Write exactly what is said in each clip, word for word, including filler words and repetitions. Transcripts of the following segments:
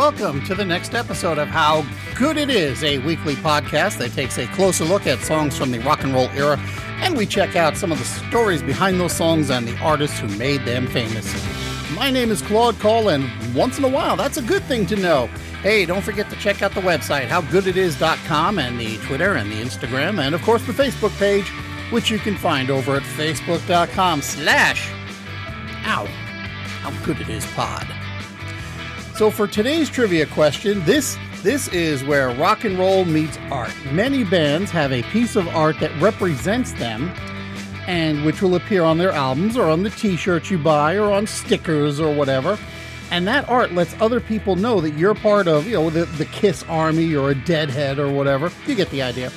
welcome to the next episode of How Good It Is, a weekly podcast that takes a closer look at songs from the rock and roll era, and we check out some of the stories behind those songs and the artists who made them famous. My name is Claude Cole, and once in a while, that's a good thing to know. Hey, don't forget to check out the website, how good it is dot com, and the Twitter and the Instagram, and of course the Facebook page, which you can find over at facebook.com slash ow, How Good It Is Pod. So for today's trivia question, this this is where rock and roll meets art. Many bands have a piece of art that represents them, and which will appear on their albums or on the t-shirts you buy or on stickers or whatever. And that art lets other people know that you're part of, you know, the, the Kiss Army or a Deadhead or whatever. You get the idea.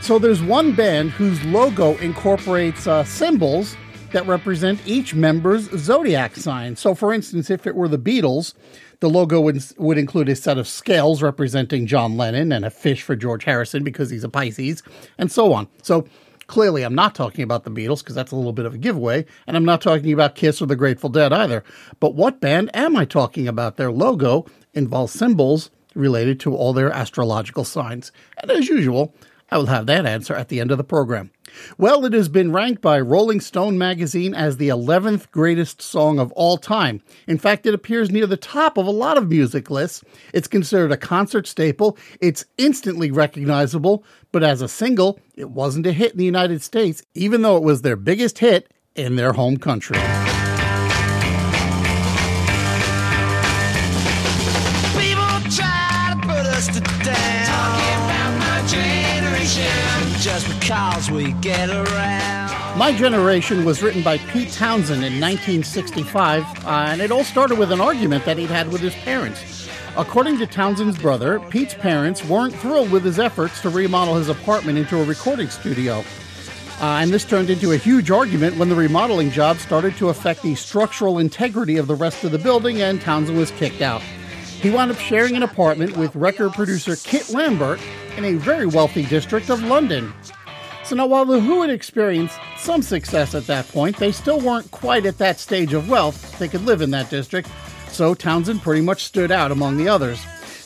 So there's one band whose logo incorporates uh, symbols that represent each member's zodiac sign. So, for instance, if it were the Beatles, the logo would, would include a set of scales representing John Lennon and a fish for George Harrison because he's a Pisces, and so on. So, clearly, I'm not talking about the Beatles because that's a little bit of a giveaway, and I'm not talking about Kiss or the Grateful Dead either. But what band am I talking about? Their logo involves symbols related to all their astrological signs. And as usual, I will have that answer at the end of the program. Well, it has been ranked by Rolling Stone magazine as the eleventh greatest song of all time. In fact, it appears near the top of a lot of music lists. It's considered a concert staple. It's instantly recognizable, but as a single, it wasn't a hit in the United States, even though it was their biggest hit in their home country. We get around. My Generation was written by Pete Townsend in nineteen sixty-five, uh, and it all started with an argument that he'd had with his parents. According to Townsend's brother, Pete's parents weren't thrilled with his efforts to remodel his apartment into a recording studio. Uh, and this turned into a huge argument when the remodeling job started to affect the structural integrity of the rest of the building, and Townsend was kicked out. He wound up sharing an apartment with record producer Kit Lambert in a very wealthy district of London. So now, while The Who had experienced some success at that point, they still weren't quite at that stage of wealth they could live in that district, so Townsend pretty much stood out among the others.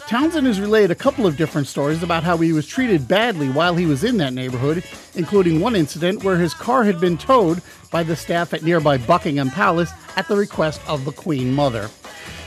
Townsend has relayed a couple of different stories about how he was treated badly while he was in that neighborhood, including one incident where his car had been towed by the staff at nearby Buckingham Palace at the request of the Queen Mother.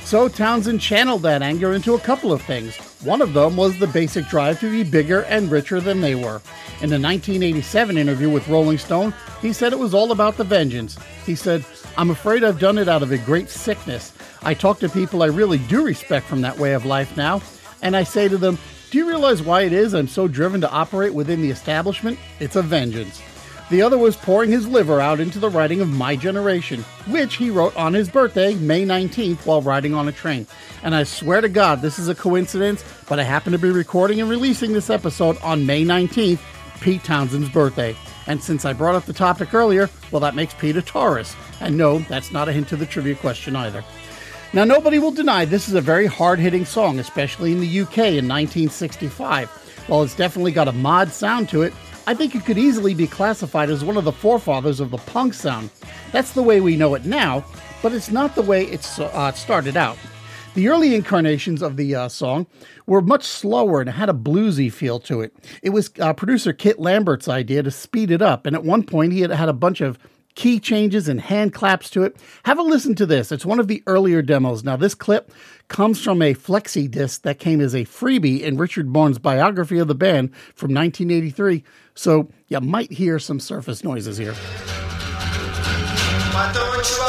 So Townsend channeled that anger into a couple of things. One of them was the basic drive to be bigger and richer than they were. In the nineteen eighty-seven interview with Rolling Stone, he said it was all about the vengeance. He said, "I'm afraid I've done it out of a great sickness. I talk to people I really do respect from that way of life now, and I say to them, do you realize why it is I'm so driven to operate within the establishment? It's a vengeance." The other was pouring his liver out into the writing of My Generation, which he wrote on his birthday, May nineteenth, while riding on a train. And I swear to God, this is a coincidence, but I happen to be recording and releasing this episode on May nineteenth, Pete Townsend's birthday. And since I brought up the topic earlier, well, that makes Pete a Taurus. And no, that's not a hint to the trivia question either. Now, nobody will deny this is a very hard-hitting song, especially in the U K in nineteen sixty-five. While it's definitely got a mod sound to it, I think it could easily be classified as one of the forefathers of the punk sound. That's the way we know it now, but it's not the way it uh, started out. The early incarnations of the uh, song were much slower and had a bluesy feel to it. It was uh, producer Kit Lambert's idea to speed it up, and at one point he had had a bunch of key changes and hand claps to it. Have a listen to this. It's one of the earlier demos. Now, this clip comes from a flexi disc that came as a freebie in Richard Bourne's biography of the band from nineteen eighty-three. So you might hear some surface noises here. Why don't you all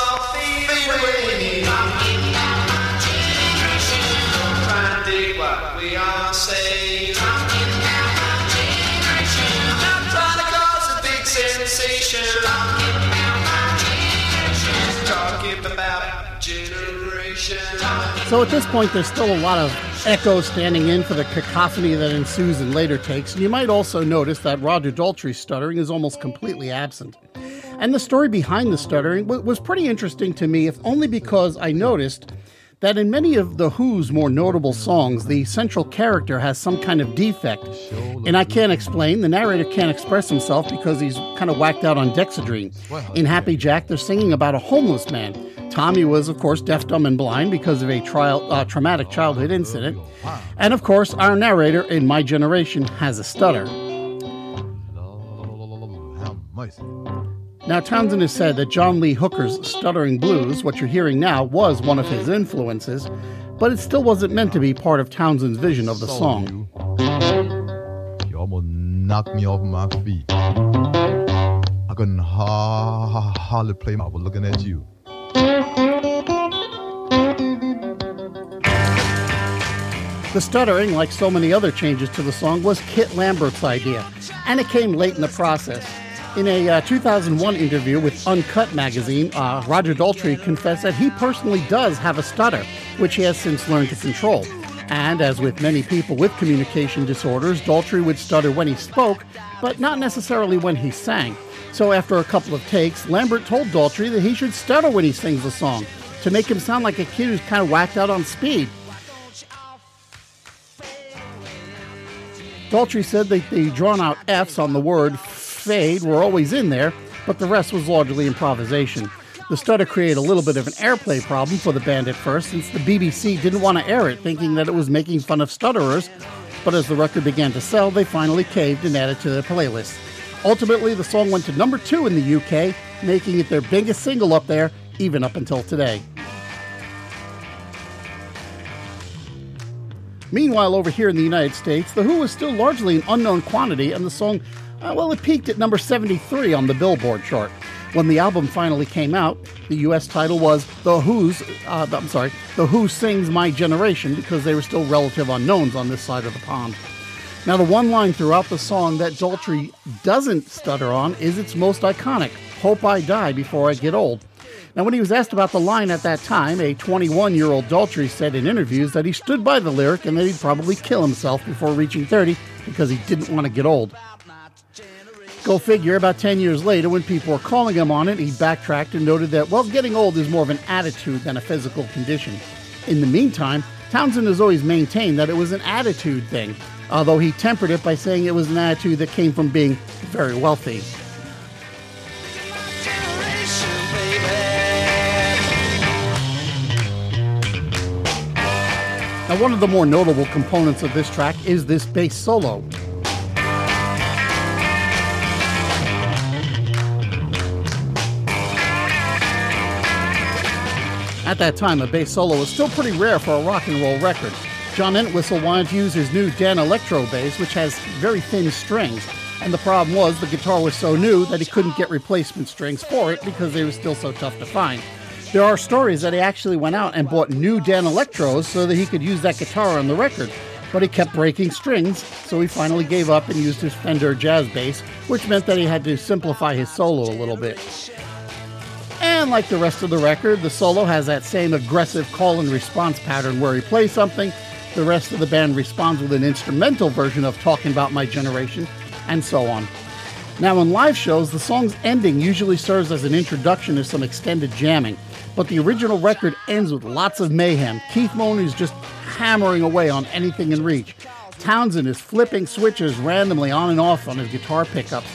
So at this point, there's still a lot of echo standing in for the cacophony that ensues in later takes, and you might also notice that Roger Daltrey's stuttering is almost completely absent. And the story behind the stuttering was pretty interesting to me, if only because I noticed that in many of The Who's more notable songs, the central character has some kind of defect. And I can't explain, the narrator can't express himself because he's kind of whacked out on Dexedrine. In Happy Jack, they're singing about a homeless man. Tommy was, of course, deaf, dumb, and blind because of a trial, uh, traumatic childhood incident. And, of course, our narrator in My Generation has a stutter. Now, Townsend has said that John Lee Hooker's Stuttering Blues, what you're hearing now, was one of his influences, but it still wasn't meant to be part of Townsend's vision of the song. You almost knocked me off my feet. I couldn't ha- ha- hardly play my was looking at you. The stuttering, like so many other changes to the song, was Kit Lambert's idea, and it came late in the process. In a uh, two thousand one interview with Uncut magazine, uh, Roger Daltrey confessed that he personally does have a stutter, which he has since learned to control. And as with many people with communication disorders, Daltrey would stutter when he spoke, but not necessarily when he sang. So after a couple of takes, Lambert told Daltrey that he should stutter when he sings the song, to make him sound like a kid who's kind of whacked out on speed. Daltrey said that the drawn-out F's on the word fade were always in there, but the rest was largely improvisation. The stutter created a little bit of an airplay problem for the band at first, since the B B C didn't want to air it, thinking that it was making fun of stutterers. But as the record began to sell, they finally caved and added to their playlist. Ultimately, the song went to number two in the U K, making it their biggest single up there, even up until today. Meanwhile, over here in the United States, The Who was still largely an unknown quantity, and the song, uh, well, it peaked at number seventy-three on the Billboard chart. When the album finally came out, the U S title was The Who's, uh, I'm sorry, The Who Sings My Generation, because they were still relative unknowns on this side of the pond. Now, the one line throughout the song that Daltrey doesn't stutter on is its most iconic, "Hope I die before I get old." Now, when he was asked about the line at that time, a twenty-one-year-old Daltrey said in interviews that he stood by the lyric and that he'd probably kill himself before reaching thirty because he didn't want to get old. Go figure, about ten years later, when people were calling him on it, he backtracked and noted that, well, getting old is more of an attitude than a physical condition. In the meantime, Townsend has always maintained that it was an attitude thing, although he tempered it by saying it was an attitude that came from being very wealthy. Now, one of the more notable components of this track is this bass solo. At that time, a bass solo was still pretty rare for a rock and roll record. John Entwistle wanted to use his new Danelectro bass, which has very thin strings, and the problem was the guitar was so new that he couldn't get replacement strings for it because they were still so tough to find. There are stories that he actually went out and bought new Danelectros so that he could use that guitar on the record, but he kept breaking strings, so he finally gave up and used his Fender Jazz bass, which meant that he had to simplify his solo a little bit. And like the rest of the record, the solo has that same aggressive call and response pattern where he plays something, the rest of the band responds with an instrumental version of Talking About My Generation, and so on. Now in live shows, the song's ending usually serves as an introduction to some extended jamming, but the original record ends with lots of mayhem. Keith Moon is just hammering away on anything in reach. Townsend is flipping switches randomly on and off on his guitar pickups,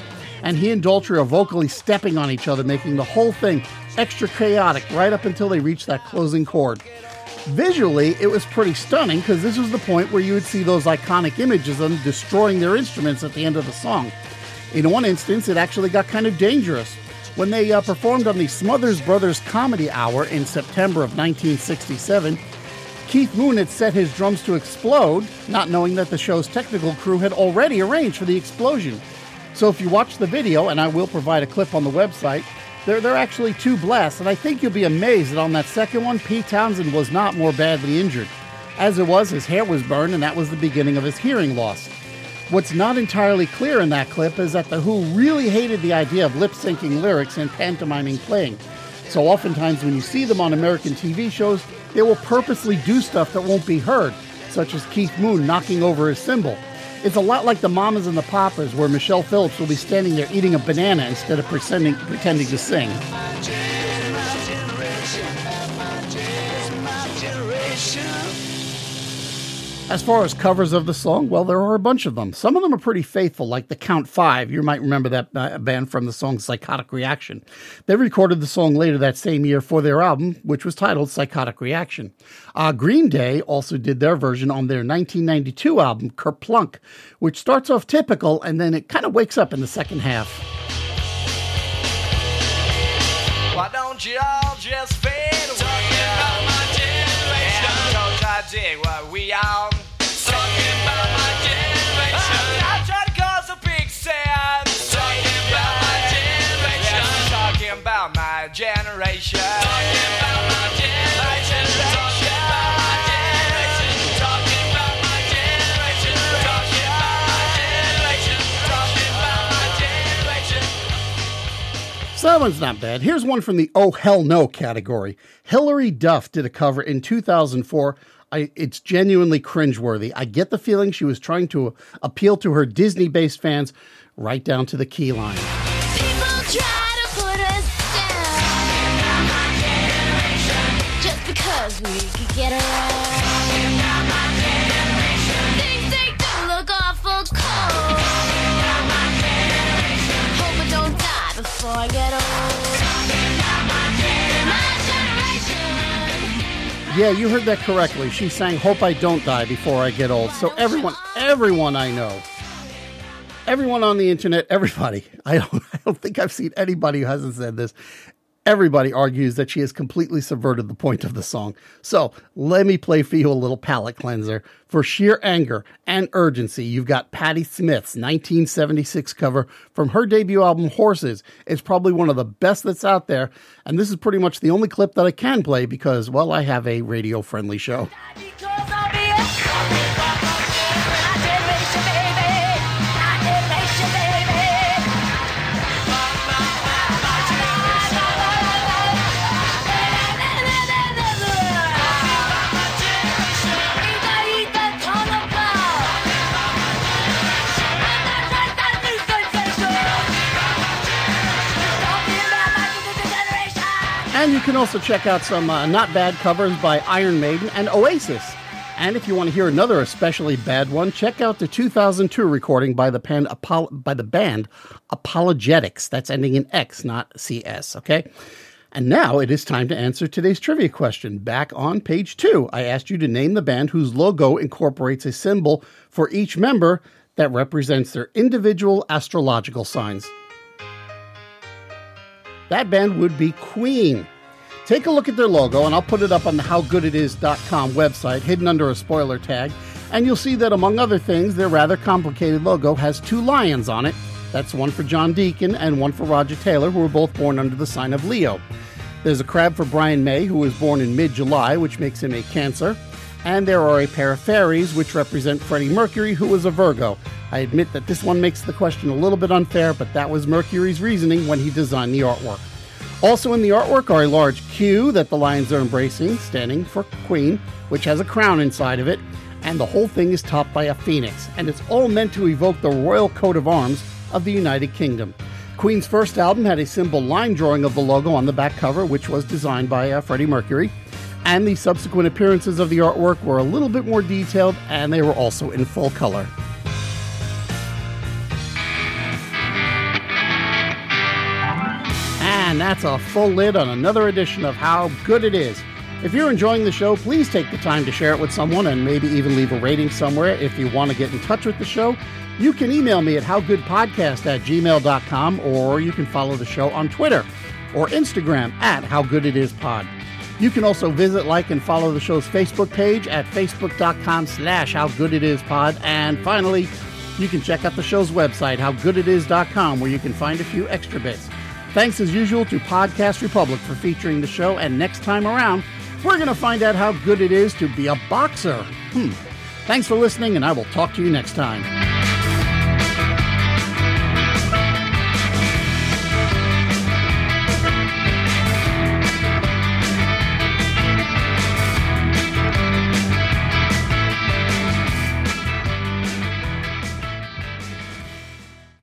and he and Daltrey are vocally stepping on each other, making the whole thing extra chaotic right up until they reach that closing chord. Visually, it was pretty stunning because this was the point where you would see those iconic images of them destroying their instruments at the end of the song. In one instance, it actually got kind of dangerous. When they uh, performed on the Smothers Brothers Comedy Hour in September of nineteen sixty-seven, Keith Moon had set his drums to explode, not knowing that the show's technical crew had already arranged for the explosion. So if you watch the video, and I will provide a clip on the website, There, there are actually two blasts, and I think you'll be amazed that on that second one, Pete Townsend was not more badly injured. As it was, his hair was burned, and that was the beginning of his hearing loss. What's not entirely clear in that clip is that The Who really hated the idea of lip-syncing lyrics and pantomiming playing. So oftentimes when you see them on American T V shows, they will purposely do stuff that won't be heard, such as Keith Moon knocking over his cymbal. It's a lot like the Mamas and the Papas, where Michelle Phillips will be standing there eating a banana instead of pretending, pretending to sing. As far as covers of the song, well, there are a bunch of them. Some of them are pretty faithful, like the Count Five. You might remember that uh, band from the song Psychotic Reaction. They recorded the song later that same year for their album, which was titled Psychotic Reaction. Uh, Green Day also did their version on their nineteen ninety-two album, Kerplunk, which starts off typical and then it kind of wakes up in the second half. Why don't you all just fade away? Talking about my generation. Because I did what we all. Talking about my generation. I tried to cause a big sound. Talking about my generation. Talking about my generation. Talking about my generation. Talking about my generation. Talking about my generation. Talking about my generation. Talking about my generation. So that one's not bad. Here's one from the Oh Hell No category. Hilary Duff did a cover in two thousand four. I, it's genuinely cringeworthy. I get the feeling she was trying to appeal to her Disney-based fans right down to the key line. People try to put us down. My generation. Just because we could get around. My generation. Things they do look awful cold. My generation. Hope I don't die before I get old. Yeah, you heard that correctly. She sang Hope I Don't Die Before I Get Old. So everyone, everyone I know, everyone on the internet, everybody, I don't, I don't think I've seen anybody who hasn't said this. Everybody argues that she has completely subverted the point of the song. So let me play for you a little palate cleanser. For sheer anger and urgency, you've got Patti Smith's nineteen seventy-six cover from her debut album, Horses. It's probably one of the best that's out there. And this is pretty much the only clip that I can play because, well, I have a radio-friendly show. And you can also check out some uh, not bad covers by Iron Maiden and Oasis. And if you want to hear another especially bad one, check out the two thousand two recording by the, pan Apollo- by the band Apologetics. That's ending in X, not C S, okay? And now it is time to answer today's trivia question. Back on page two, I asked you to name the band whose logo incorporates a symbol for each member that represents their individual astrological signs. That band would be Queen. Take a look at their logo, and I'll put it up on the how good it is dot com website, hidden under a spoiler tag, and you'll see that, among other things, their rather complicated logo has two lions on it. That's one for John Deacon and one for Roger Taylor, who were both born under the sign of Leo. There's a crab for Brian May, who was born in mid-July, which makes him a Cancer, and there are a pair of fairies, which represent Freddie Mercury, who was a Virgo. I admit that this one makes the question a little bit unfair, but that was Mercury's reasoning when he designed the artwork. Also in the artwork are a large Q that the lions are embracing, standing for Queen, which has a crown inside of it, and the whole thing is topped by a phoenix, and it's all meant to evoke the royal coat of arms of the United Kingdom. Queen's first album had a simple line drawing of the logo on the back cover, which was designed by uh, Freddie Mercury, and the subsequent appearances of the artwork were a little bit more detailed, and they were also in full color. And that's a full lid on another edition of How Good It Is. If you're enjoying the show, please take the time to share it with someone and maybe even leave a rating somewhere. If you want to get in touch with the show, you can email me at howgoodpodcast at gmail dot com, or you can follow the show on Twitter or Instagram at howgooditispod. You can also visit, like, and follow the show's Facebook page at facebook dot com slash howgooditispod. And finally, you can check out the show's website, howgooditis dot com, where you can find a few extra bits. Thanks, as usual, to Podcast Republic for featuring the show, and next time around, we're going to find out how good it is to be a boxer. Hmm. Thanks for listening, and I will talk to you next time.